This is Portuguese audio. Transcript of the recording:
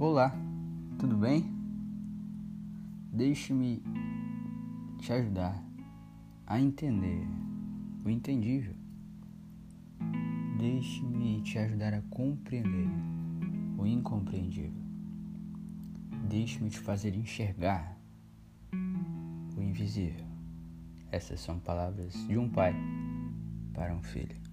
Olá, tudo bem? Deixe-me te ajudar a entender o entendível. Deixe-me te ajudar a compreender o incompreendível. Deixe-me te fazer enxergar o invisível. Essas são palavras de um pai para um filho.